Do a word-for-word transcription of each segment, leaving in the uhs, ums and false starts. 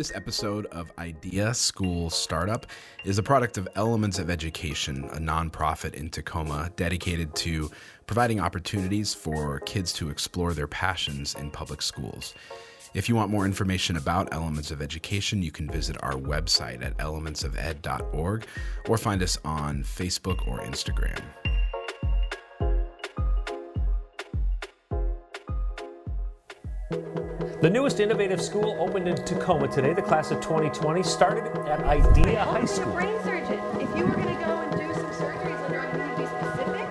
This episode of IDEA School Startup is a product of Elements of Education, a nonprofit in Tacoma dedicated to providing opportunities for kids to explore their passions in public schools. If you want more information about Elements of Education, you can visit our website at elements of ed dot org or find us on Facebook or Instagram. The newest innovative school opened in Tacoma today. The class of twenty twenty started at IDEA High School. If you're a brain surgeon, if you were going to go and do some surgeries that are community specific,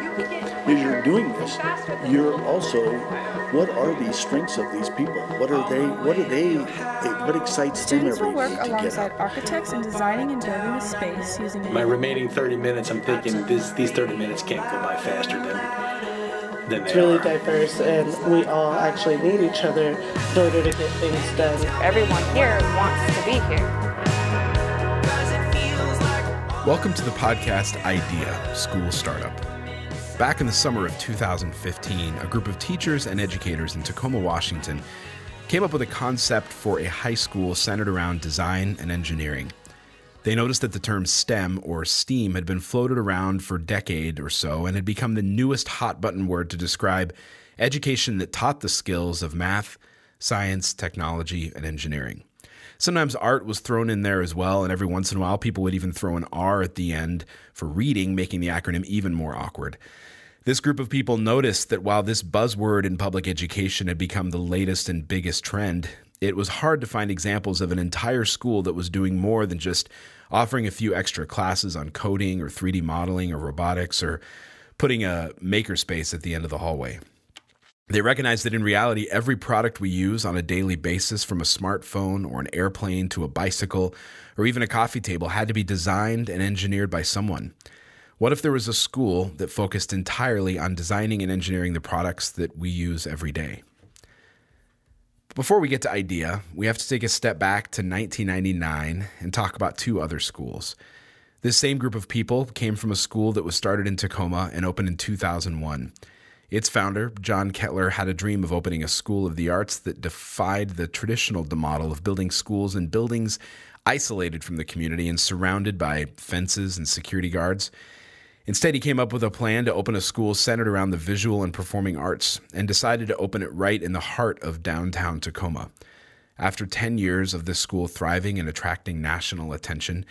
you could get better. As you're doing this, you're also, what are the strengths of these people? What are they, what are they, what excites Students them every day? Students will work alongside architects in designing and building a space using... My remaining thirty minutes, I'm thinking this, these thirty minutes can't go by faster than... It's really diverse, and we all actually need each other in order to get things done. Everyone here wants to be here. Welcome to the podcast IDEA School Startup. Back in the summer of two thousand fifteen, a group of teachers and educators in Tacoma, Washington, came up with a concept for a high school centered around design and engineering. They noticed that the term STEM or STEAM had been floated around for a decade or so and had become the newest hot-button word to describe education that taught the skills of math, science, technology, and engineering. Sometimes art was thrown in there as well, and every once in a while people would even throw an R at the end for reading, making the acronym even more awkward. This group of people noticed that while this buzzword in public education had become the latest and biggest trend, it was hard to find examples of an entire school that was doing more than just offering a few extra classes on coding or three D modeling or robotics or putting a makerspace at the end of the hallway. They recognized that in reality, every product we use on a daily basis, from a smartphone or an airplane to a bicycle or even a coffee table, had to be designed and engineered by someone. What if there was a school that focused entirely on designing and engineering the products that we use every day? Before we get to IDEA, we have to take a step back to nineteen ninety-nine and talk about two other schools. This same group of people came from a school that was started in Tacoma and opened in two thousand one. Its founder, Jon Ketler, had a dream of opening a School of the Arts that defied the traditional model of building schools in buildings isolated from the community and surrounded by fences and security guards. Instead, he came up with a plan to open a school centered around the visual and performing arts and decided to open it right in the heart of downtown Tacoma. After ten years of this school thriving and attracting national attention,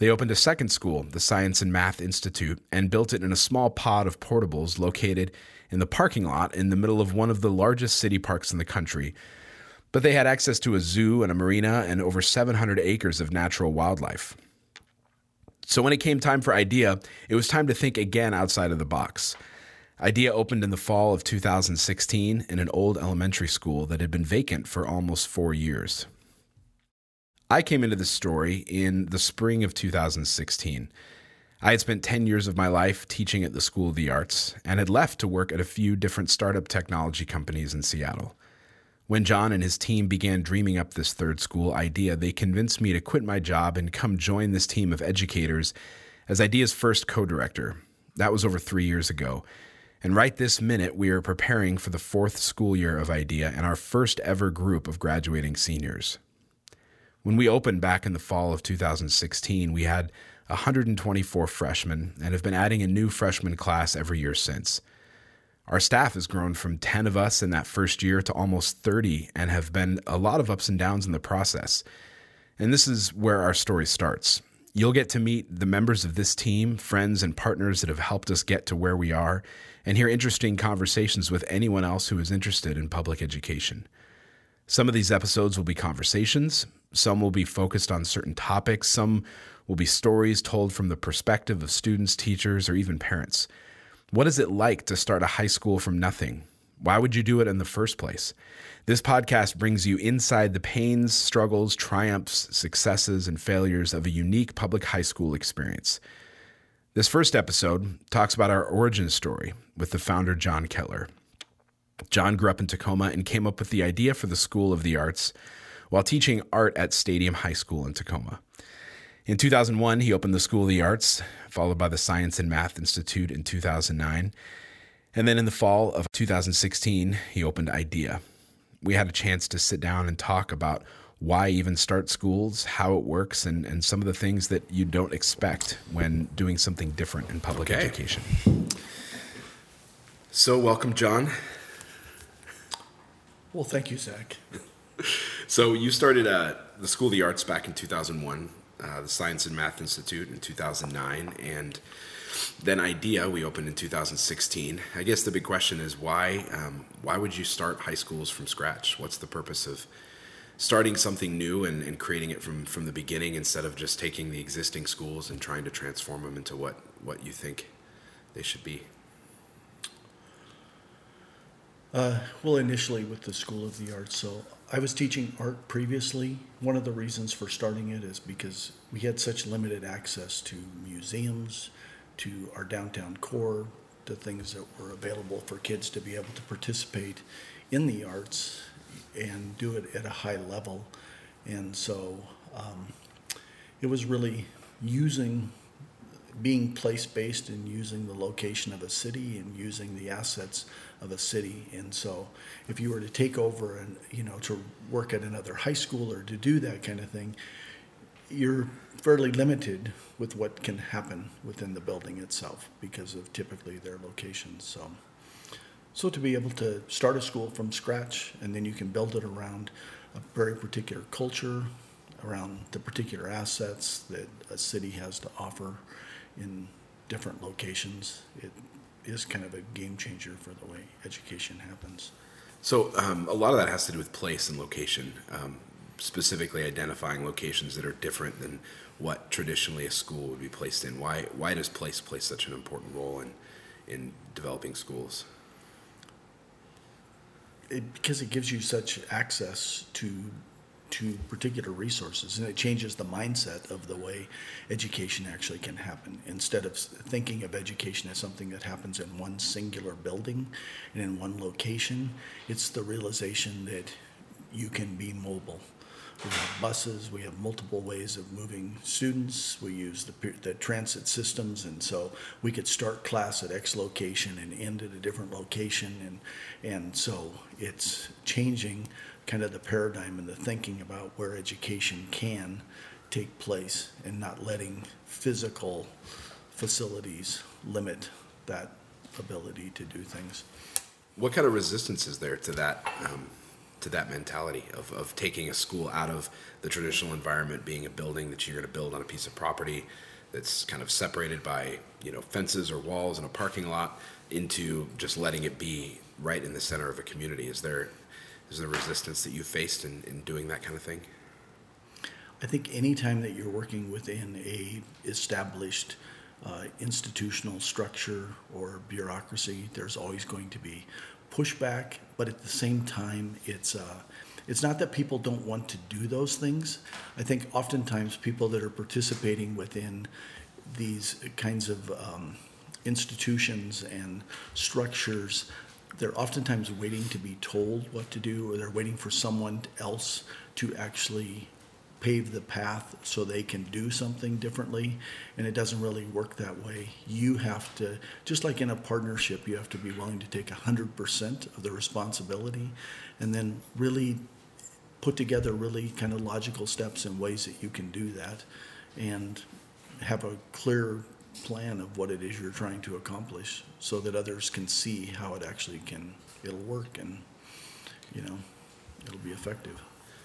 they opened a second school, the Science and Math Institute, and built it in a small pod of portables located in the parking lot in the middle of one of the largest city parks in the country. But they had access to a zoo and a marina and over seven hundred acres of natural wildlife. So when it came time for IDEA, it was time to think again outside of the box. IDEA opened in the fall of two thousand sixteen in an old elementary school that had been vacant for almost four years. I came into this story in the spring of two thousand sixteen. I had spent ten years of my life teaching at the School of the Arts and had left to work at a few different startup technology companies in Seattle. When Jon and his team began dreaming up this third school idea, they convinced me to quit my job and come join this team of educators as IDEA's first co-director. That was over three years ago. And right this minute, we are preparing for the fourth school year of IDEA and our first ever group of graduating seniors. When we opened back in the fall of two thousand sixteen, we had one hundred twenty-four freshmen and have been adding a new freshman class every year since. Our staff has grown from ten of us in that first year to almost thirty and have been a lot of ups and downs in the process. And this is where our story starts. You'll get to meet the members of this team, friends and partners that have helped us get to where we are, and hear interesting conversations with anyone else who is interested in public education. Some of these episodes will be conversations. Some will be focused on certain topics. Some will be stories told from the perspective of students, teachers, or even parents. What is it like to start a high school from nothing? Why would you do it in the first place? This podcast brings you inside the pains, struggles, triumphs, successes, and failures of a unique public high school experience. This first episode talks about our origin story with the founder, Jon Ketler. Jon grew up in Tacoma and came up with the idea for the School of the Arts while teaching art at Stadium High School in Tacoma. In two thousand one, he opened the School of the Arts, followed by the Science and Math Institute in two thousand nine. And then in the fall of two thousand sixteen, he opened IDEA. We had a chance to sit down and talk about why even start schools, how it works, and, and some of the things that you don't expect when doing something different in public okay. education. So welcome, Jon. Well, thank you, Zach. So you started uh, the School of the Arts back in two thousand one, uh, the Science and Math Institute in two thousand nine, and then IDEA we opened in two thousand sixteen. I guess the big question is why, um, why would you start high schools from scratch? What's the purpose of starting something new and, and creating it from, from the beginning instead of just taking the existing schools and trying to transform them into what, what you think they should be? Uh, well, initially with the School of the Arts, so I was teaching art previously. One of the reasons for starting it is because we had such limited access to museums, to our downtown core, to things that were available for kids to be able to participate in the arts and do it at a high level. And so um, it was really using, being place-based and using the location of a city and using the assets of a city. And so if you were to take over and, you know, to work at another high school or to do that kind of thing, you're fairly limited with what can happen within the building itself because of typically their locations. So. So to be able to start a school from scratch, and then you can build it around a very particular culture, around the particular assets that a city has to offer in different locations, it is kind of a game changer for the way education happens. So um, a lot of that has to do with place and location, um, specifically identifying locations that are different than what traditionally a school would be placed in. Why, why does place play such an important role in, in developing schools? It, because it gives you such access to to particular resources, and it changes the mindset of the way education actually can happen. Instead of thinking of education as something that happens in one singular building and in one location, it's the realization that you can be mobile. We have buses, we have multiple ways of moving students, we use the, the transit systems, and so we could start class at X location and end at a different location, and and so it's changing kind of the paradigm and the thinking about where education can take place and not letting physical facilities limit that ability to do things. What kind of resistance is there to that? Um to that mentality of, of taking a school out of the traditional environment, being a building that you're going to build on a piece of property that's kind of separated by, you know, fences or walls and a parking lot, into just letting it be right in the center of a community. Is there is there resistance that you faced in, in doing that kind of thing? I think any time that you're working within a established uh, institutional structure or bureaucracy, there's always going to be pushback, but at the same time, it's uh, it's not that people don't want to do those things. I think oftentimes people that are participating within these kinds of um, institutions and structures, they're oftentimes waiting to be told what to do, or they're waiting for someone else to actually pave the path so they can do something differently, and it doesn't really work that way. You have to, just like in a partnership, you have to be willing to take one hundred percent of the responsibility and then really put together really kind of logical steps and ways that you can do that and have a clear plan of what it is you're trying to accomplish so that others can see how it actually can, it'll work and, you know, it'll be effective.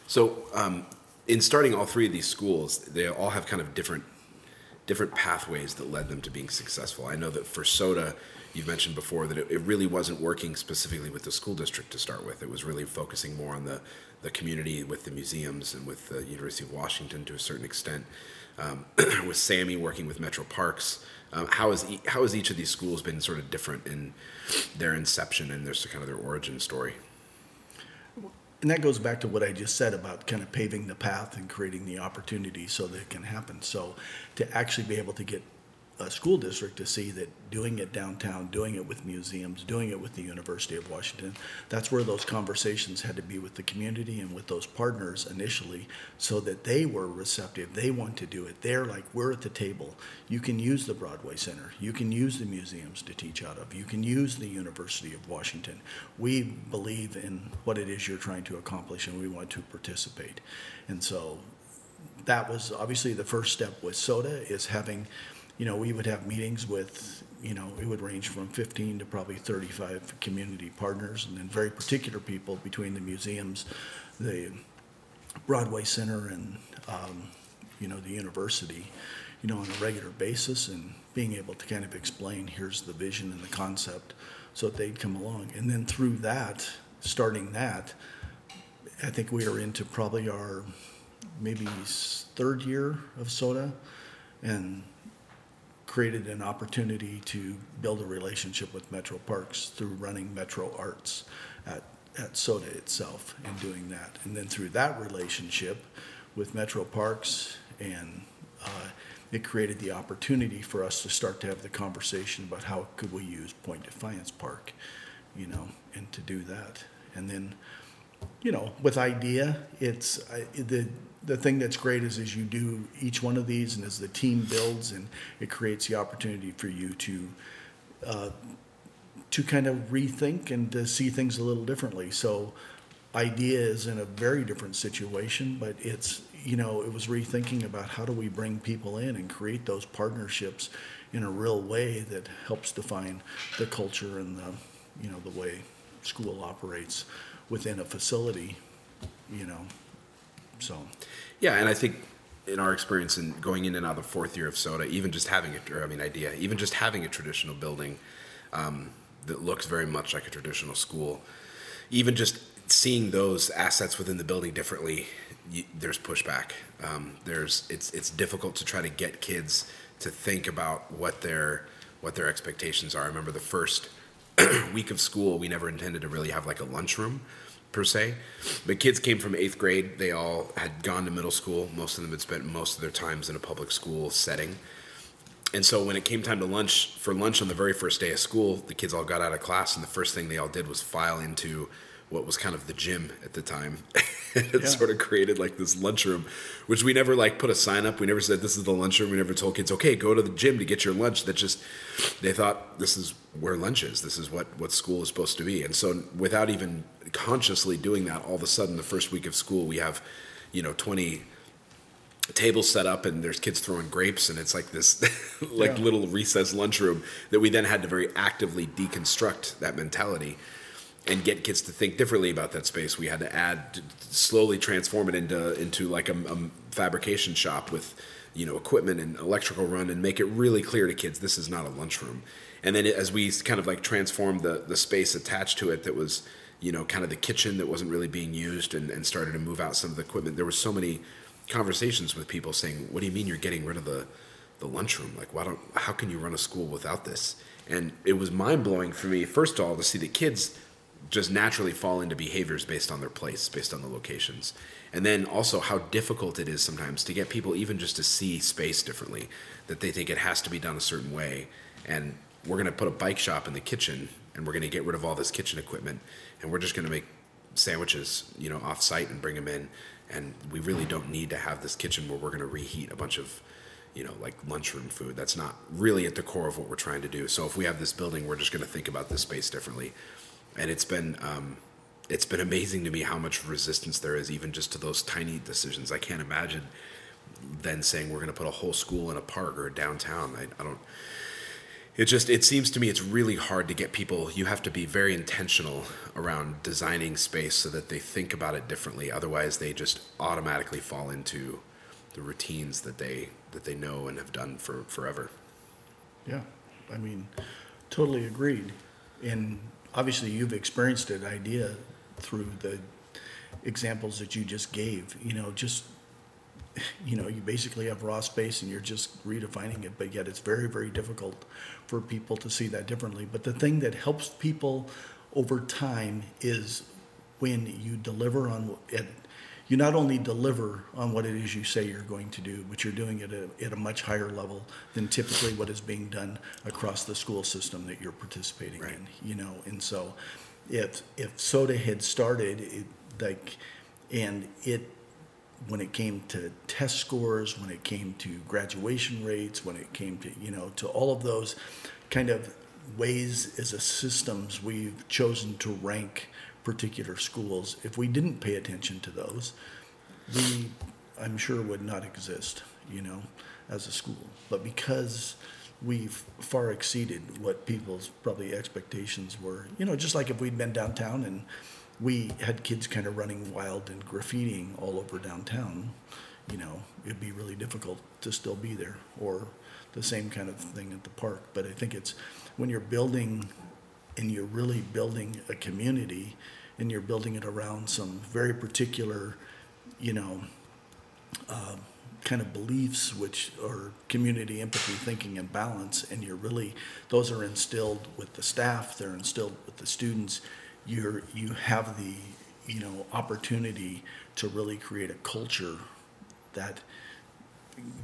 So, um, in starting all three of these schools, they all have kind of different different pathways that led them to being successful. I know that for SOTA, you've mentioned before that it, it really wasn't working specifically with the school district to start with. It was really focusing more on the, the community with the museums and with the University of Washington to a certain extent. Um, with Sammy working with Metro Parks, um, how, is e- how has each of these schools been sort of different in their inception and their kind of their origin story? And that goes back to what I just said about kind of paving the path and creating the opportunity so that it can happen. So to actually be able to get a school district to see that doing it downtown, doing it with museums, doing it with the University of Washington, that's where those conversations had to be with the community and with those partners initially, so that they were receptive. They want to do it. They're like, we're at the table. You can use the Broadway Center. You can use the museums to teach out of. You can use the University of Washington. We believe in what it is you're trying to accomplish, and we want to participate. And so that was obviously the first step with SOTA, is having, you know, we would have meetings with, you know, it would range from fifteen to probably thirty-five community partners, and then very particular people between the museums, the Broadway Center, and, um, you know, the university, you know, on a regular basis, and being able to kind of explain, here's the vision and the concept, so that they'd come along. And then through that, starting that, I think we are into probably our maybe third year of SOTA, and created an opportunity to build a relationship with Metro Parks through running Metro Arts at, at SOTA itself, and doing that. And then through that relationship with Metro Parks, and uh, it created the opportunity for us to start to have the conversation about how could we use Point Defiance Park, you know, and to do that. And then, you know, with IDEA, it's I, the the thing that's great is as you do each one of these, and as the team builds, and it creates the opportunity for you to uh, to kind of rethink and to see things a little differently. So IDEA is in a very different situation, but it's, you know, it was rethinking about how do we bring people in and create those partnerships in a real way that helps define the culture and the, you know, the way school operates within a facility, you know. So, yeah, and I think in our experience in going in and out of the fourth year of SOTA, even just having it, or I mean, IDEA, even just having a traditional building um, that looks very much like a traditional school, even just seeing those assets within the building differently, you, there's pushback. Um, there's it's it's difficult to try to get kids to think about what their what their expectations are. I remember the first week of school, we never intended to really have like a lunchroom per se, but kids came from eighth grade. They all had gone to middle school. Most of them had spent most of their times in a public school setting. And so when it came time to lunch, for lunch on the very first day of school, the kids all got out of class, and the first thing they all did was file into what was kind of the gym at the time. It yeah. sort of created like this lunchroom, which we never like put a sign up. We never said this is the lunchroom. We never told kids, okay, go to the gym to get your lunch. That just, they thought this is where lunch is. This is what, what school is supposed to be. And so without even consciously doing that, all of a sudden the first week of school, we have, you know, twenty tables set up, and there's kids throwing grapes, and it's like this like yeah. little recess lunchroom that we then had to very actively deconstruct that mentality and get kids to think differently about that space. We had to add, slowly transform it into into like a, a fabrication shop with, you know, equipment and electrical run, and make it really clear to kids, this is not a lunchroom. And then as we kind of like transformed the, the space attached to it that was, you know, kind of the kitchen that wasn't really being used, and, and started to move out some of the equipment, there were so many conversations with people saying, what do you mean you're getting rid of the, the lunchroom? Like, why don't, how can you run a school without this? And it was mind-blowing for me, first of all, to see the kids just naturally fall into behaviors based on their place, based on the locations. And then also how difficult it is sometimes to get people even just to see space differently, that they think it has to be done a certain way. And we're going to put a bike shop in the kitchen, and we're going to get rid of all this kitchen equipment, and we're just going to make sandwiches, you know, off site and bring them in. And we really don't need to have this kitchen where we're going to reheat a bunch of, you know, like lunchroom food. That's not really at the core of what we're trying to do. So if we have this building, we're just going to think about this space differently. And it's been um, it's been amazing to me how much resistance there is, even just to those tiny decisions. I can't imagine then saying we're going to put a whole school in a park or downtown. I, I don't. It just it seems to me it's really hard to get people. You have to be very intentional around designing space so that they think about it differently. Otherwise, they just automatically fall into the routines that they that they know and have done for forever. Yeah, I mean, totally agreed. And obviously, you've experienced an idea through the examples that you just gave. You know, just, you know, you basically have raw space, and you're just redefining it, but yet it's very, very difficult for people to see that differently. But the thing that helps people over time is when you deliver on it. you not only deliver on what it is you say you're going to do, but you're doing it at a, at a much higher level than typically what is being done across the school system that you're participating right. in. You know, and so if if SOTA had started, it, like, and it when it came to test scores, when it came to graduation rates, when it came to, you know, to all of those kind of ways as a systems we've chosen to rank particular schools, if we didn't pay attention to those, we, I'm sure, would not exist, you know, as a school. But because we've far exceeded what people's probably expectations were, you know, just like if we'd been downtown and we had kids kind of running wild and graffitiing all over downtown, you know, it'd be really difficult to still be there, or the same kind of thing at the park. But I think it's when you're building and you're really building a community and you're building it around some very particular, you know, uh, kind of beliefs, which are community, empathy, thinking, and balance, and you're really, those are instilled with the staff, they're instilled with the students, you're, you have the, you know, opportunity to really create a culture that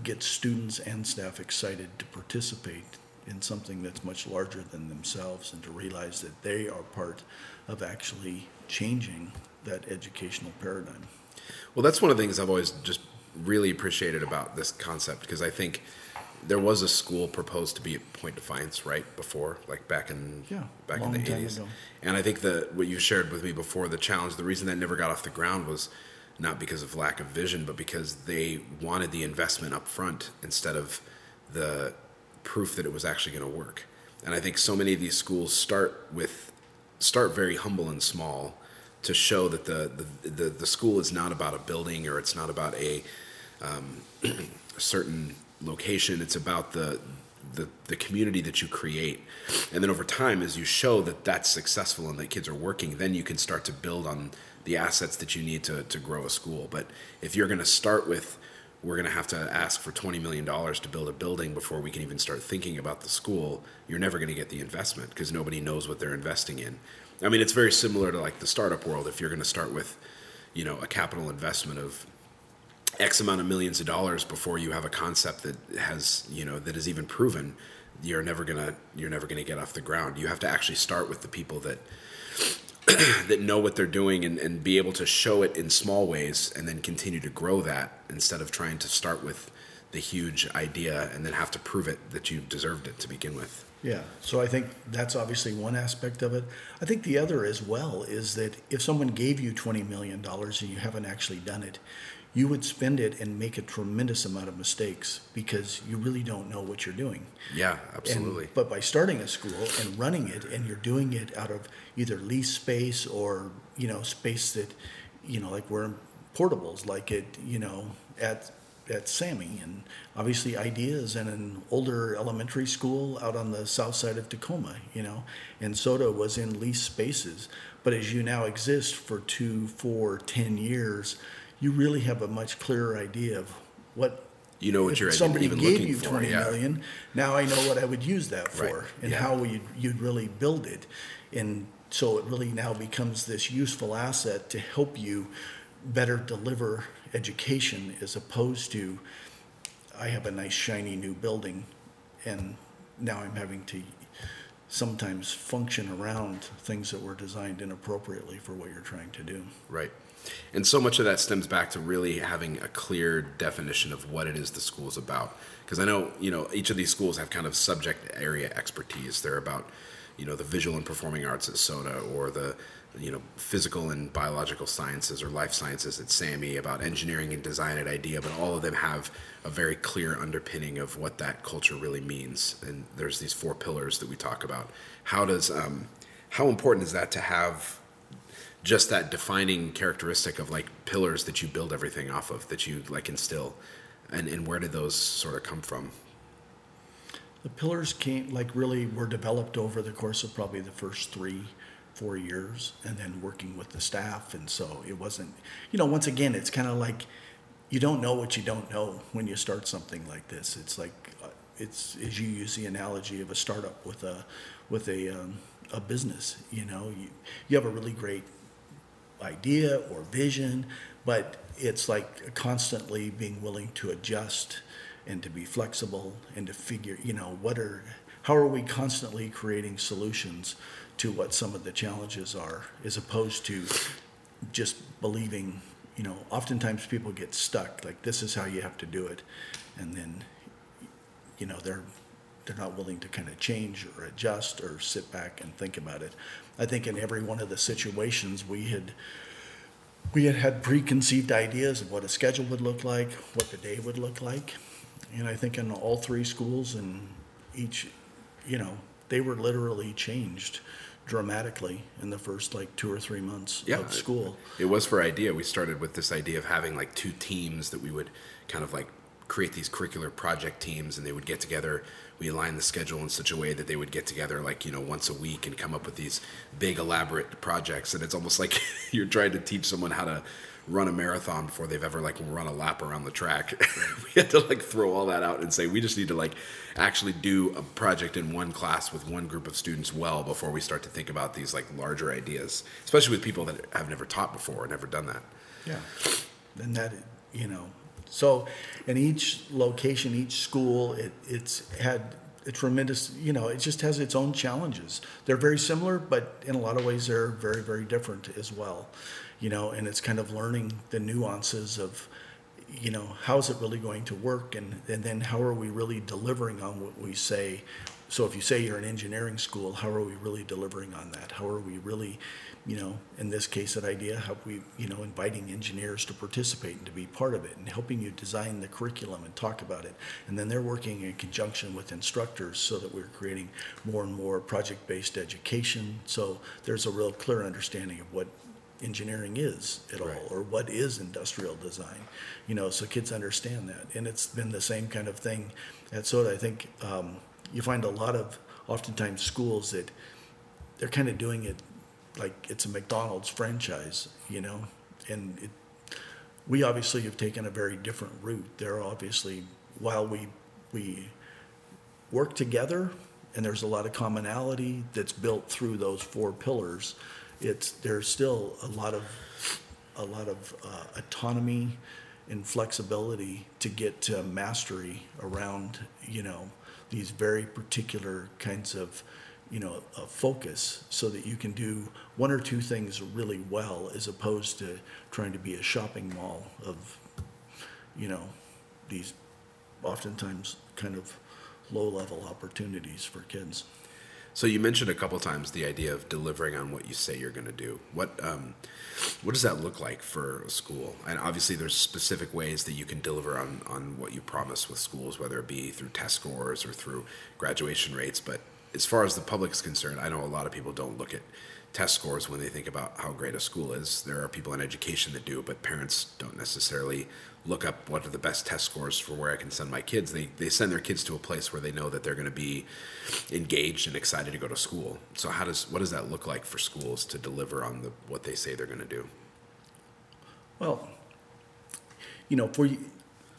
gets students and staff excited to participate in something that's much larger than themselves, and to realize that they are part of actually changing that educational paradigm. Well, that's one of the things I've always just really appreciated about this concept, because I think there was a school proposed to be at Point Defiance right before, like back in yeah, back in the eighties. Ago. And I think that what you shared with me before, the challenge, the reason that never got off the ground was not because of lack of vision, but because they wanted the investment up front instead of the proof that it was actually going to work. And I think so many of these schools start with start very humble and small to show that the the, the, the school is not about a building, or it's not about a, um, a certain location. It's about the, the the community that you create. And then over time, as you show that that's successful and that kids are working, then you can start to build on the assets that you need to, to grow a school. But if you're going to start with, we're going to have to ask for twenty million dollars to build a building before we can even start thinking about the school, you're never going to get the investment because nobody knows what they're investing in. I mean, it's very similar to like the startup world. If you're going to start with, you know, a capital investment of X amount of millions of dollars before you have a concept that has, you know, that is even proven, you're never going to, you're never going to get off the ground. You have to actually start with the people that that know what they're doing, and, and be able to show it in small ways and then continue to grow that, instead of trying to start with the huge idea and then have to prove it that you deserved it to begin with. Yeah. So I think that's obviously one aspect of it. I think the other as well is that if someone gave you twenty million dollars and you haven't actually done it, you would spend it and make a tremendous amount of mistakes because you really don't know what you're doing. Yeah, absolutely. And, but by starting a school and running it, and you're doing it out of either lease space or, you know, space that, you know, like we're in portables, like it, you know, at at Sammy. And obviously IDEA is in an older elementary school out on the south side of Tacoma, you know, and SOTA was in lease spaces. But as you now exist for two, four, ten years, you really have a much clearer idea of what, you know, what you're somebody even gave looking you twenty for, yeah. million. Now I know what I would use that for, right. and yeah. how you'd, you'd really build it. And so it really now becomes this useful asset to help you better deliver education, as opposed to, I have a nice shiny new building and now I'm having to sometimes function around things that were designed inappropriately for what you're trying to do. Right. And so much of that stems back to really having a clear definition of what it is the school's about. Because I know, you know, each of these schools have kind of subject area expertise. They're about, you know, the visual and performing arts at SOTA, or the, you know, physical and biological sciences or life sciences at SAMI, about engineering and design at IDEA. But all of them have a very clear underpinning of what that culture really means. And there's these four pillars that we talk about. How does, um, how important is that to have just that defining characteristic of like pillars that you build everything off of, that you like instill, and, and where did those sort of come from? The pillars came, like really were developed over the course of probably the first three, four years, and then working with the staff. And so it wasn't, you know, once again, it's kind of like, you don't know what you don't know when you start something like this. It's like, it's, as you use the analogy of a startup with a, with a, um, a business, you know, you, you have a really great idea or vision, but it's like constantly being willing to adjust and to be flexible and to figure, you know, what are, how are we constantly creating solutions to what some of the challenges are, as opposed to just believing, you know, oftentimes people get stuck, like this is how you have to do it, and then, you know, they're they're not willing to kind of change or adjust or sit back and think about it. I think in every one of the situations we had we had had preconceived ideas of what a schedule would look like, what the day would look like, and I think in all three schools and each, you know, they were literally changed dramatically in the first like two or three months yeah, of school. It, it was for IDEA. We started with this idea of having like two teams that we would kind of like create these curricular project teams, and they would get together. We aligned the schedule in such a way that they would get together like, you know, once a week and come up with these big elaborate projects. And it's almost like you're trying to teach someone how to run a marathon before they've ever like run a lap around the track. We had to like throw all that out and say, we just need to like actually do a project in one class with one group of students well before we start to think about these like larger ideas, especially with people that have never taught before or never done that. Yeah. And that, you know, so in each location, each school, it, it's had a tremendous, you know, it just has its own challenges. They're very similar, but in a lot of ways they're very, very different as well. You know, and it's kind of learning the nuances of, you know, how is it really going to work, and, and then how are we really delivering on what we say? So if you say you're an engineering school, how are we really delivering on that? How are we really, you know, in this case at IDEA, how we, you know, inviting engineers to participate and to be part of it and helping you design the curriculum and talk about it. And then they're working in conjunction with instructors so that we're creating more and more project-based education. So there's a real clear understanding of what engineering is at all, right, or what is industrial design, you know, so kids understand that. And it's been the same kind of thing at SOTA. I think um, you find a lot of oftentimes schools that they're kind of doing it like it's a McDonald's franchise, you know, and it, we obviously have taken a very different route. They're obviously, while we we work together and there's a lot of commonality that's built through those four pillars, it's, there's still a lot of a lot of uh, autonomy and flexibility to get to mastery around, you know, these very particular kinds of, you know, uh, focus, so that you can do one or two things really well, as opposed to trying to be a shopping mall of, you know, these oftentimes kind of low-level opportunities for kids. So you mentioned a couple times the idea of delivering on what you say you're going to do. What um, what does that look like for a school? And obviously there's specific ways that you can deliver on, on what you promise with schools, whether it be through test scores or through graduation rates. But as far as the public is concerned, I know a lot of people don't look at test scores when they think about how great a school is. There are people in education that do, but parents don't necessarily look up what are the best test scores for where I can send my kids. They they send their kids to a place where they know that they're going to be engaged and excited to go to school. So how does what does that look like for schools to deliver on the what they say they're going to do? Well, you know, for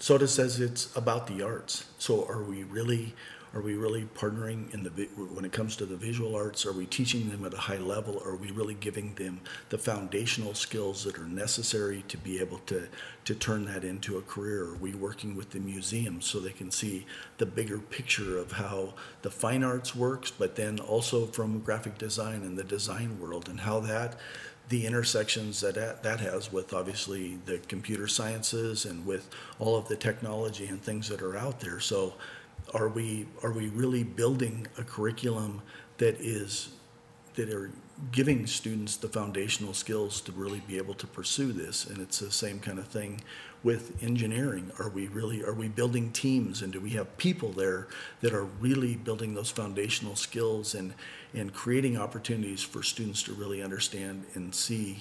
SOTA says it's about the arts. So are we really Are we really partnering in the when it comes to the visual arts? Are we teaching them at a high level? Are we really giving them the foundational skills that are necessary to be able to, to turn that into a career? Are we working with the museum so they can see the bigger picture of how the fine arts works, but then also from graphic design and the design world, and how that, the intersections that that has with obviously the computer sciences and with all of the technology and things that are out there? So Are we are we really building a curriculum that is that are giving students the foundational skills to really be able to pursue this? And it's the same kind of thing with engineering. Are we really are we building teams, and do we have people there that are really building those foundational skills and and creating opportunities for students to really understand and see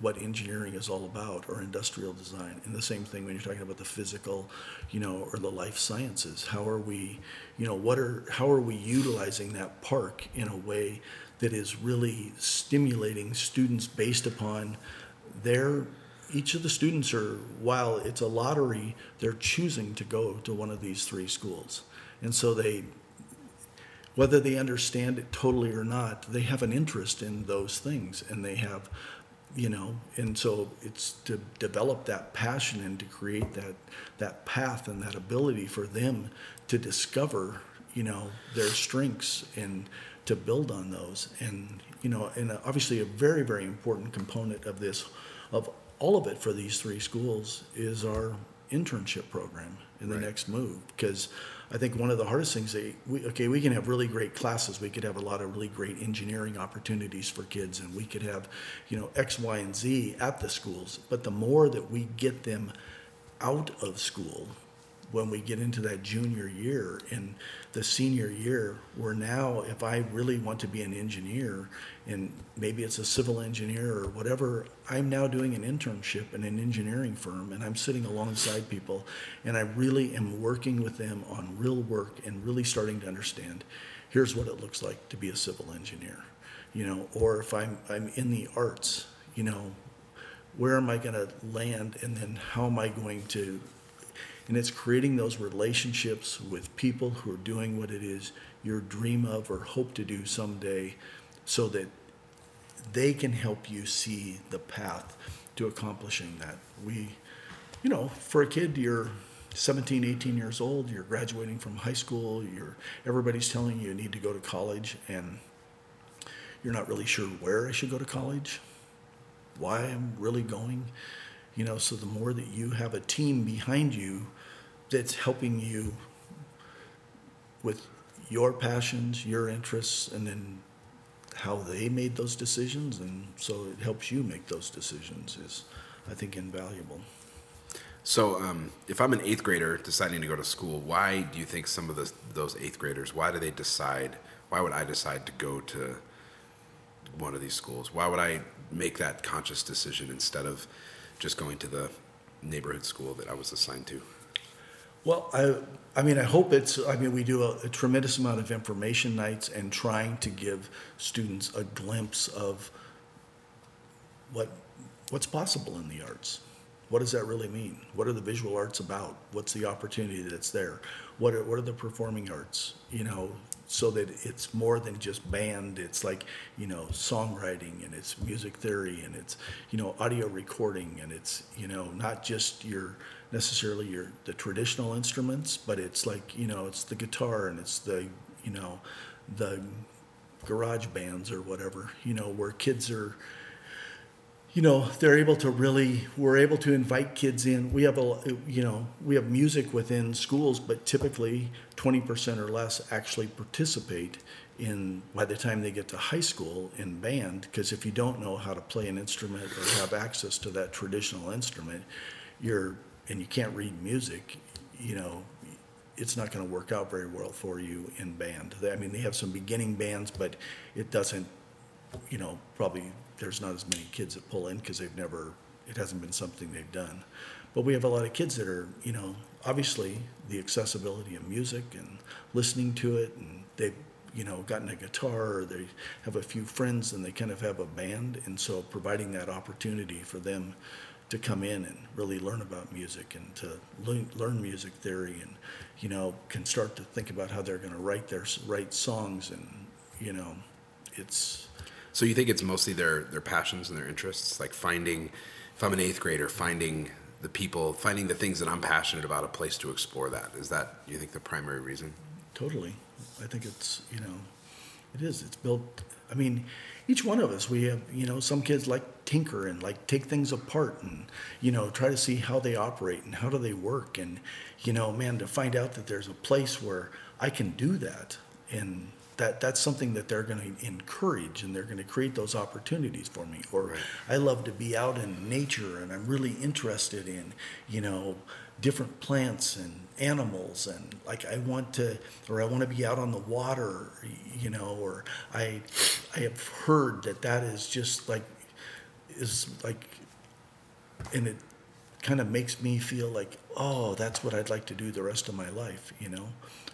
what engineering is all about, or industrial design? And the same thing when you're talking about the physical, you know, or the life sciences. How are we, you know, what are, how are we utilizing that park in a way that is really stimulating students based upon their, each of the students are, while it's a lottery, they're choosing to go to one of these three schools. And so they, whether they understand it totally or not, they have an interest in those things, and they have you know, and so it's to develop that passion and to create that that path and that ability for them to discover, you know, their strengths and to build on those. And, you know, and obviously a very, very important component of this, of all of it for these three schools, is our internship program in the right. next move. Because I think one of the hardest things that we, okay, we can have really great classes, we could have a lot of really great engineering opportunities for kids, and we could have, you know, X, Y, and Z at the schools. But the more that we get them out of school, when we get into that junior year and the senior year, where now if I really want to be an engineer, and maybe it's a civil engineer or whatever, I'm now doing an internship in an engineering firm, and I'm sitting alongside people, and I really am working with them on real work and really starting to understand, here's what it looks like to be a civil engineer, you know. Or if I'm, I'm in the arts, you know, where am I going to land, and then how am I going to... And it's creating those relationships with people who are doing what it is you dream of or hope to do someday, so that they can help you see the path to accomplishing that. We, you know, for a kid, you're seventeen, eighteen years old, you're graduating from high school, you're, everybody's telling you you need to go to college, and you're not really sure where I should go to college, why I'm really going. You know, so the more that you have a team behind you that's helping you with your passions, your interests, and then how they made those decisions, and so it helps you make those decisions, is, I think, invaluable. So um, if I'm an eighth grader deciding to go to school, why do you think some of the, those eighth graders, why do they decide, why would I decide to go to one of these schools? Why would I make that conscious decision instead of just going to the neighborhood school that I was assigned to? Well, I I mean, I hope it's, I mean, we do a, a tremendous amount of information nights and trying to give students a glimpse of what what's possible in the arts. What does that really mean? What are the visual arts about? What's the opportunity that's there? What are, what are the performing arts? You know, so that it's more than just band. It's like, you know, songwriting, and it's music theory, and it's, you know, audio recording, and it's, you know, not just your necessarily your the traditional instruments, but it's like, you know, it's the guitar, and it's the, you know, the garage bands or whatever, you know, where kids are, you know, they're able to really, we're able to invite kids in. We have, a, you know, we have music within schools, but typically twenty percent or less actually participate in, by the time they get to high school, in band, because if you don't know how to play an instrument or have access to that traditional instrument, you're, and you can't read music, you know, it's not going to work out very well for you in band. I mean, they have some beginning bands, but it doesn't, you know, probably there's not as many kids that pull in because they've never, it hasn't been something they've done. But we have a lot of kids that are, you know, obviously the accessibility of music and listening to it, and they've, you know, gotten a guitar, or they have a few friends and they kind of have a band, and so providing that opportunity for them to come in and really learn about music and to learn, learn music theory, and, you know, can start to think about how they're going to write their, write songs, and, you know, it's... So you think it's mostly their, their passions and their interests, like finding, if I'm an eighth grader, finding the people, finding the things that I'm passionate about, a place to explore that. Is that, you think, the primary reason? Totally. I think it's, you know, it is. It's built, I mean, each one of us, we have, you know, some kids like tinker and like take things apart and, you know, try to see how they operate and how do they work. And, you know, man, to find out that there's a place where I can do that, and That that's something that they're going to encourage, and they're going to create those opportunities for me. Or right. I love to be out in nature, and I'm really interested in, you know, different plants and animals, and like I want to, or I want to be out on the water, you know. Or I I have heard that that is just like is like, and it kind of makes me feel like, oh, that's what I'd like to do the rest of my life, you know.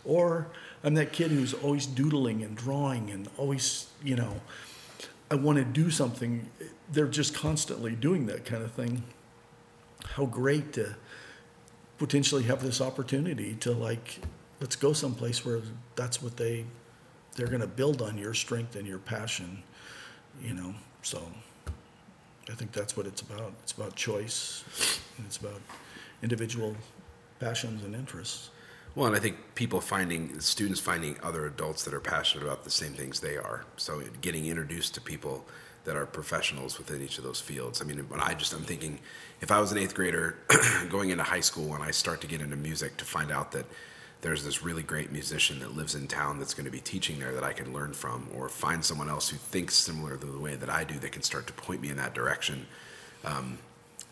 Or I'm that kid who's always doodling and drawing and always, you know, I want to do something. They're just constantly doing that kind of thing. How great to potentially have this opportunity to, like, let's go someplace where that's what they, they're going to build on your strength and your passion, you know. So I think that's what it's about. It's about choice, and it's about individual passions and interests. Well, and I think people finding, students finding other adults that are passionate about the same things they are. So getting introduced to people that are professionals within each of those fields. I mean, when I just, I'm thinking, if I was an eighth grader going into high school and I start to get into music to find out that there's this really great musician that lives in town that's going to be teaching there that I can learn from, or find someone else who thinks similar to the way that I do that can start to point me in that direction. Um,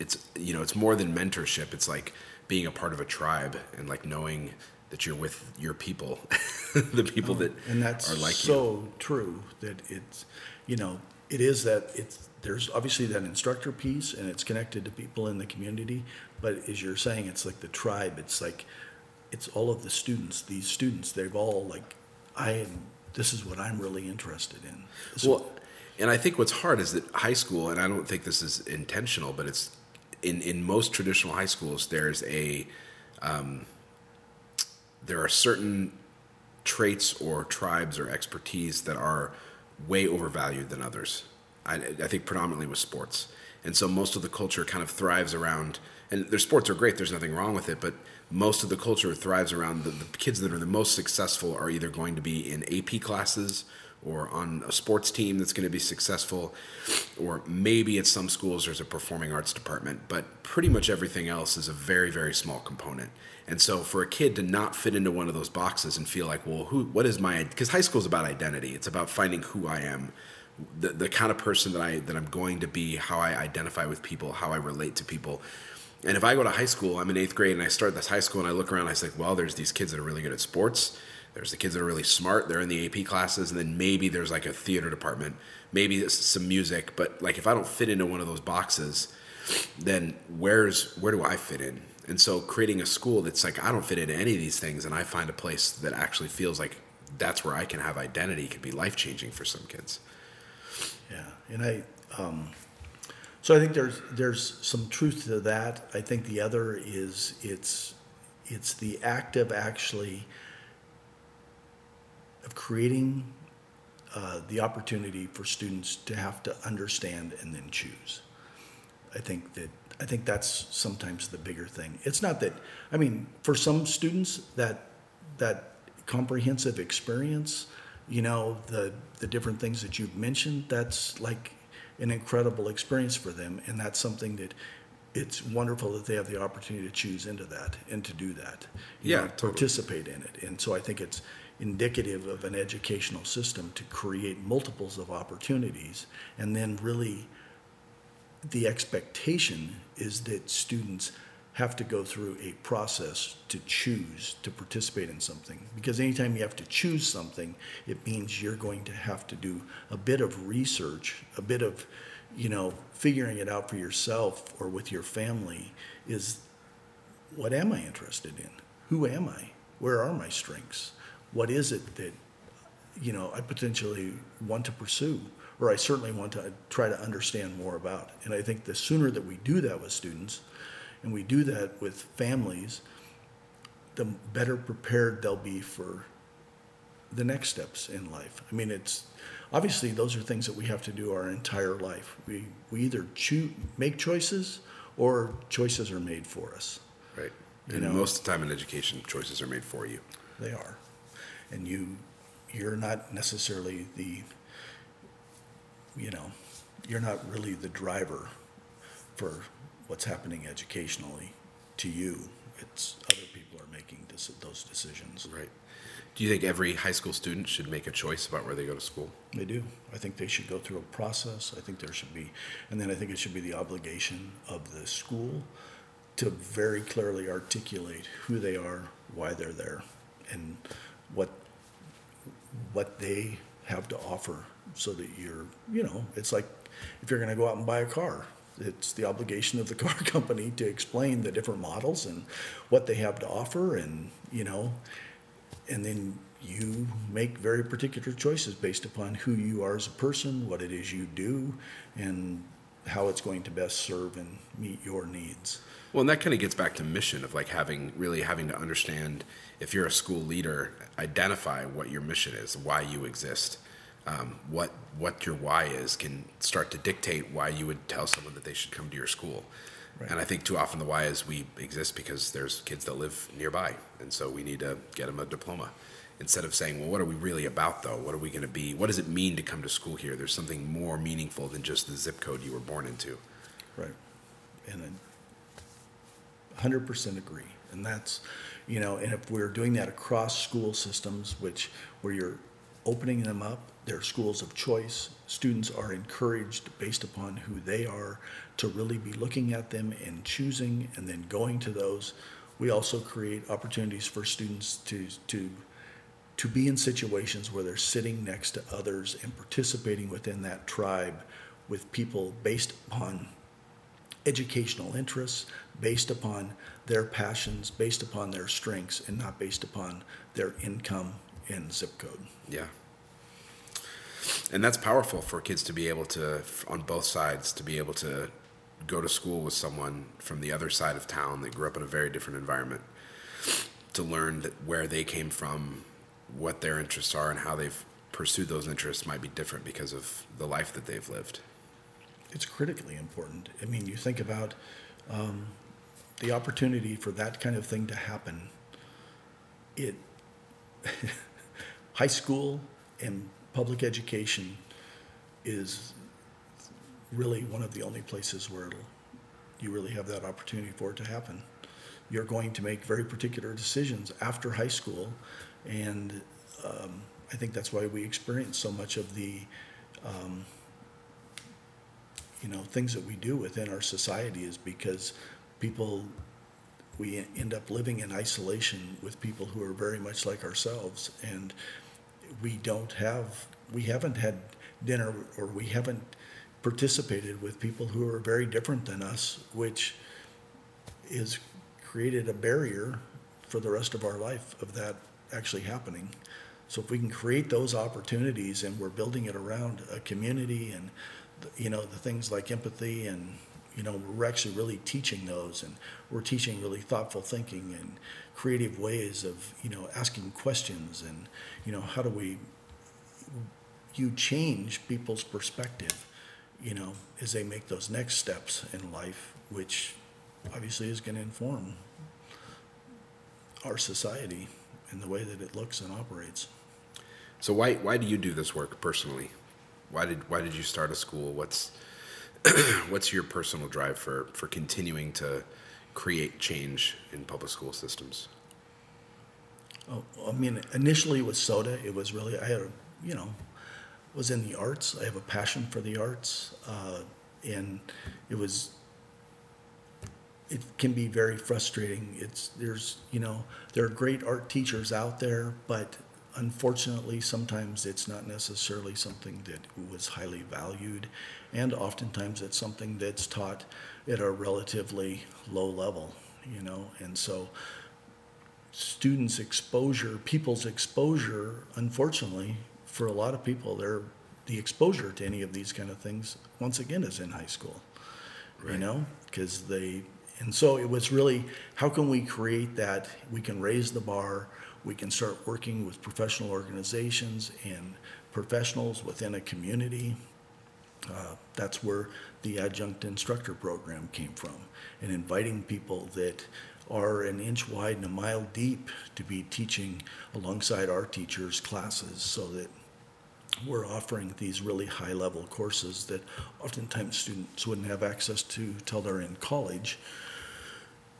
it's, you know, it's more than mentorship. It's like being a part of a tribe and like knowing that you're with your people, the people oh, that and that's are like so you. True that it's, you know, it is that it's, there's obviously that instructor piece and it's connected to people in the community, but as you're saying, it's like the tribe. It's like, it's all of the students, these students, they've all like, I am, this is what I'm really interested in. So, well, and I think what's hard is that high school, and I don't think this is intentional, but it's in, in most traditional high schools, there's a, um, there are certain traits or tribes or expertise that are way overvalued than others. I, I think predominantly with sports. And so most of the culture kind of thrives around, and their sports are great, there's nothing wrong with it, but most of the culture thrives around the, the kids that are the most successful are either going to be in A P classes or on a sports team that's going to be successful, or maybe at some schools there's a performing arts department, but pretty much everything else is a very, very small component. And so for a kid to not fit into one of those boxes and feel like, well, who, what is my, because high school is about identity. It's about finding who I am, the, the kind of person that I, that I'm going to be, how I identify with people, how I relate to people. And if I go to high school, I'm in eighth grade and I start this high school and I look around, I say, well, there's these kids that are really good at sports. There's the kids that are really smart. They're in the A P classes. And then maybe there's like a theater department, maybe some music. But like, if I don't fit into one of those boxes, then where's, where do I fit in? And so creating a school that's like, I don't fit into any of these things. And I find a place that actually feels like that's where I can have identity could be life-changing for some kids. Yeah. And I, um, So I think there's there's some truth to that. I think the other is it's it's the act of actually of creating uh, the opportunity for students to have to understand and then choose. I think that I think that's sometimes the bigger thing. It's not that I mean for some students that that comprehensive experience, you know, the the different things that you've mentioned, that's like an incredible experience for them, and that's something that it's wonderful that they have the opportunity to choose into that and to do that. You yeah, know, totally. Participate in it. And so I think it's indicative of an educational system to create multiples of opportunities, and then really the expectation is that students have to go through a process to choose to participate in something. Because anytime you have to choose something, it means you're going to have to do a bit of research, a bit of, you know, figuring it out for yourself or with your family is, what am I interested in? Who am I? Where are my strengths? What is it that, you know, I potentially want to pursue, or I certainly want to try to understand more about? And I think the sooner that we do that with students, and we do that with families, the better prepared they'll be for the next steps in life. I mean, it's obviously those are things that we have to do our entire life. We we either choose, make choices, or choices are made for us. Right. You and know? Most of the time in education, choices are made for you. They are, and you you're not necessarily the you know you're not really the driver for what's happening educationally to you. It's other people are making this, those decisions. Right. Do you think every high school student should make a choice about where they go to school? They do. I think they should go through a process. I think there should be, and then I think it should be the obligation of the school to very clearly articulate who they are, why they're there, and what what they have to offer, so that you're, you know, it's like if you're going to go out and buy a car, it's the obligation of the car company to explain the different models and what they have to offer, and you know, and then you make very particular choices based upon who you are as a person, what it is you do, and how it's going to best serve and meet your needs. Well, and that kind of gets back to mission of like having really having to understand, if you're a school leader, identify what your mission is, why you exist. um, what what your why is can start to dictate why you would tell someone that they should come to your school. Right. And I think too often the why is we exist because there's kids that live nearby, and so we need to get them a diploma. Instead of saying, well, what are we really about, though? What are we going to be? What does it mean to come to school here? There's something more meaningful than just the zip code you were born into. Right. And I one hundred percent agree. And that's, you know, and if we're doing that across school systems, which where you're opening them up, they're schools of choice. Students are encouraged based upon who they are to really be looking at them and choosing and then going to those. We also create opportunities for students to to to be in situations where they're sitting next to others and participating within that tribe with people based upon educational interests, based upon their passions, based upon their strengths, and not based upon their income and zip code. Yeah. And that's powerful for kids to be able to, on both sides, to be able to go to school with someone from the other side of town that grew up in a very different environment, to learn that where they came from, what their interests are and how they've pursued those interests might be different because of the life that they've lived. It's critically important. I mean, you think about um, the opportunity for that kind of thing to happen. It high school and public education is really one of the only places where it'll, you really have that opportunity for it to happen. You're going to make very particular decisions after high school. And um, I think that's why we experience so much of the, um, you know, things that we do within our society is because people, we end up living in isolation with people who are very much like ourselves. And we don't have, we haven't had dinner or we haven't participated with people who are very different than us, which has created a barrier for the rest of our life of that actually happening. So if we can create those opportunities and we're building it around a community and the, you know, the things like empathy and, you know, we're actually really teaching those, and we're teaching really thoughtful thinking and creative ways of, you know, asking questions and, you know, how do we, you change people's perspective, you know, as they make those next steps in life, which obviously is going to inform our society and the way that it looks and operates. So why why do you do this work personally? Why did why did you start a school? What's what's your personal drive for, for continuing to create change in public school systems? Oh, I mean, initially it was soda. It was really, I had a, you know, was in the arts. I have a passion for the arts. Uh, and it was, it can be very frustrating. It's there's, you know, there are great art teachers out there, but unfortunately, sometimes it's not necessarily something that was highly valued. And oftentimes it's something that's taught at a relatively low level, you know? And so students' exposure, people's exposure, unfortunately, for a lot of people, they're, the exposure to any of these kind of things, once again, is in high school, right. You know, because they, and so it was really, how can we create that? We can raise the bar. We can start working with professional organizations and professionals within a community. Uh, that's where the adjunct instructor program came from, and inviting people that are an inch wide and a mile deep to be teaching alongside our teachers' classes so that we're offering these really high-level courses that oftentimes students wouldn't have access to till they're in college.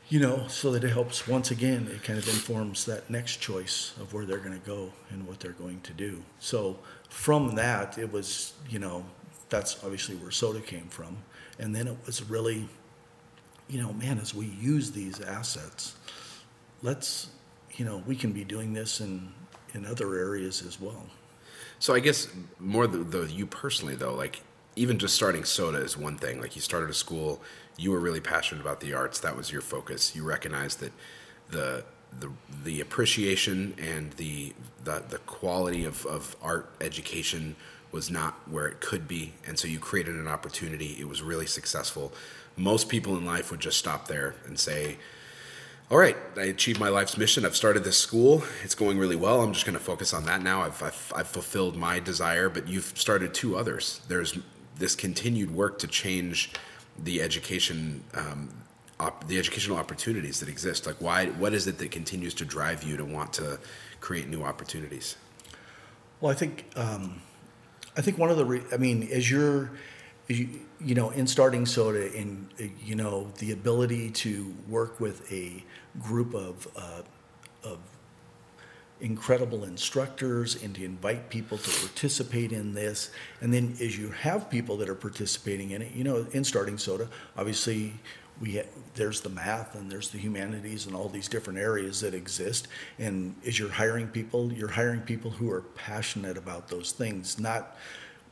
You know, so that it helps, once again, it kind of informs that next choice of where they're going to go and what they're going to do. So from that, it was, you know, that's obviously where soda came from. And then it was really, you know, man, as we use these assets, let's, you know, we can be doing this in, in other areas as well. So I guess more the, the you personally, though, like, even just starting soda is one thing. Like, you started a school, you were really passionate about the arts. That was your focus. You recognized that the the the appreciation and the the, the quality of, of art education was not where it could be, and so you created an opportunity. It was really successful. Most people in life would just stop there and say, all right, I achieved my life's mission. I've started this school. It's going really well. I'm just going to focus on that now. I've, I've, I've fulfilled my desire, but you've started two others. There's this continued work to change the education, um, op- the educational opportunities that exist. Like, why? What is it that continues to drive you to want to create new opportunities? Well, I think um, I think one of the re- I mean, as you're as you, you know, in starting SOTA, in you know the ability to work with a group of uh, of incredible instructors and to invite people to participate in this, and then as you have people that are participating in it, you know, in starting SOTA, obviously we ha- there's the math and there's the humanities and all these different areas that exist, and as you're hiring people, you're hiring people who are passionate about those things, not,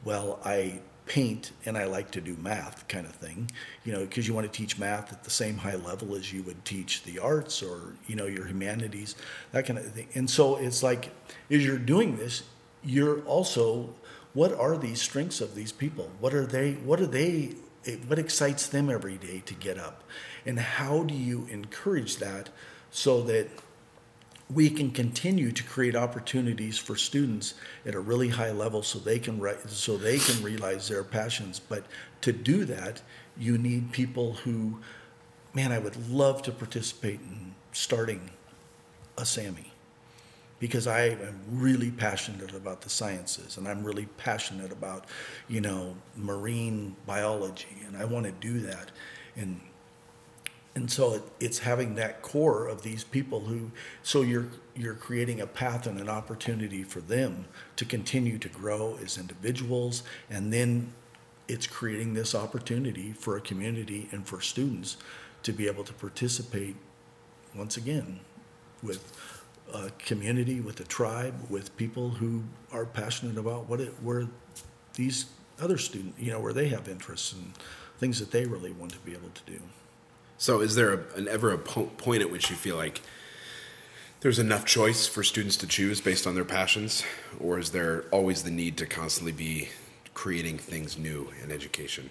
well, I paint and I like to do math kind of thing, you know, because you want to teach math at the same high level as you would teach the arts or, you know, your humanities, that kind of thing. And so it's like, as you're doing this, you're also, what are these strengths of these people? What are they, what are they, what excites them every day to get up? And how do you encourage that so that we can continue to create opportunities for students at a really high level so they can re- so they can realize their passions? But to do that, you need people who, man, I would love to participate in starting a SAMI because I am really passionate about the sciences and I'm really passionate about, you know, marine biology, and I want to do that. And And so it, it's having that core of these people who, so you're you're creating a path and an opportunity for them to continue to grow as individuals, and then it's creating this opportunity for a community and for students to be able to participate once again with a community, with a tribe, with people who are passionate about what it, where these other students, you know, where they have interests and things that they really want to be able to do. So is there a, an ever a po- point at which you feel like there's enough choice for students to choose based on their passions, or is there always the need to constantly be creating things new in education?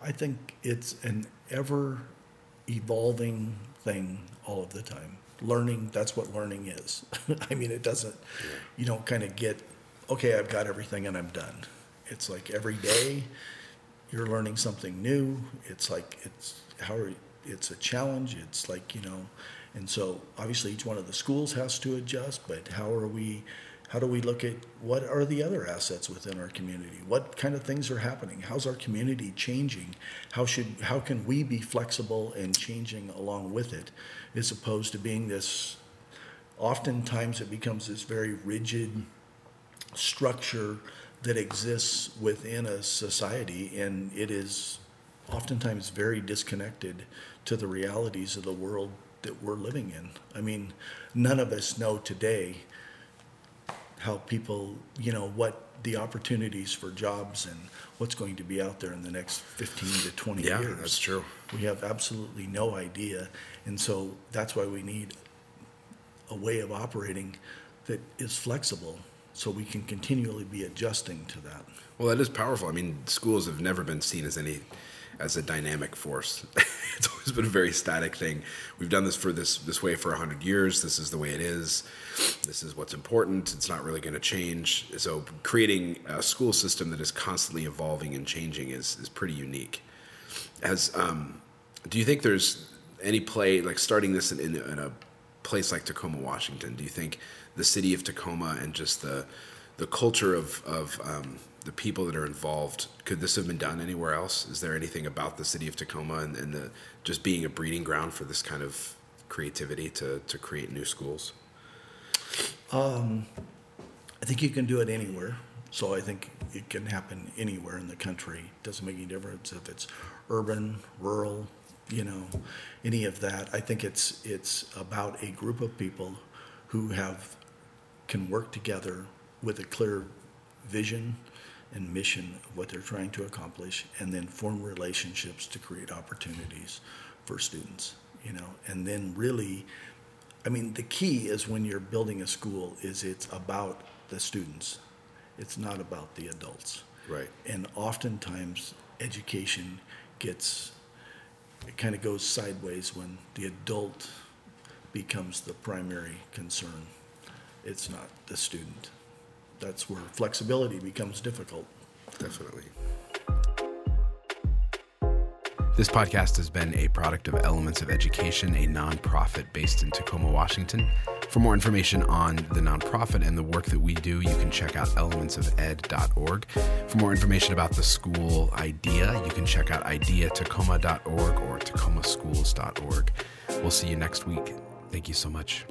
I think it's an ever-evolving thing all of the time. Learning, that's what learning is. I mean, it doesn't, yeah. you don't kind of get, okay, I've got everything and I'm done. It's like every day, you're learning something new. It's like, it's how are, it's a challenge. It's like, you know, and so obviously each one of the schools has to adjust, but how are we, how do we look at what are the other assets within our community? What kind of things are happening? How's our community changing? How should, how can we be flexible and changing along with it, as opposed to being this, oftentimes it becomes this very rigid structure that exists within a society, and it is oftentimes very disconnected to the realities of the world that we're living in. I mean, none of us know today how people, you know, what the opportunities for jobs and what's going to be out there in the next fifteen to twenty yeah, years. Yeah, that's true. We have absolutely no idea, and so that's why we need a way of operating that is flexible, so we can continually be adjusting to that. Well, that is powerful. I mean, schools have never been seen as any, as a dynamic force. It's always been a very static thing. We've done this for this this way for one hundred years. This is the way it is. This is what's important. It's not really going to change. So creating a school system that is constantly evolving and changing is is pretty unique. As um, do you think there's any play, like starting this in, in, in a place like Tacoma, Washington, do you think the city of Tacoma and just the the culture of, of um, the people that are involved, could this have been done anywhere else? Is there anything about the city of Tacoma and, and the just being a breeding ground for this kind of creativity to, to create new schools? Um, I think you can do it anywhere. So I think it can happen anywhere in the country. It doesn't make any difference if it's urban, rural, you know, any of that. I think it's it's about a group of people who have can work together with a clear vision and mission of what they're trying to accomplish, and then form relationships to create opportunities for students, you know. And then really, I mean, the key is when you're building a school is it's about the students. It's not about the adults. Right. And oftentimes education gets it kind of goes sideways when the adult becomes the primary concern. It's not the student. That's where flexibility becomes difficult. Definitely. This podcast has been a product of Elements of Education, a nonprofit based in Tacoma, Washington. For more information on the nonprofit and the work that we do, you can check out Elements of Ed dot org. For more information about the school IDEA, you can check out Idea Tacoma dot org or Tacoma Schools dot org. We'll see you next week. Thank you so much.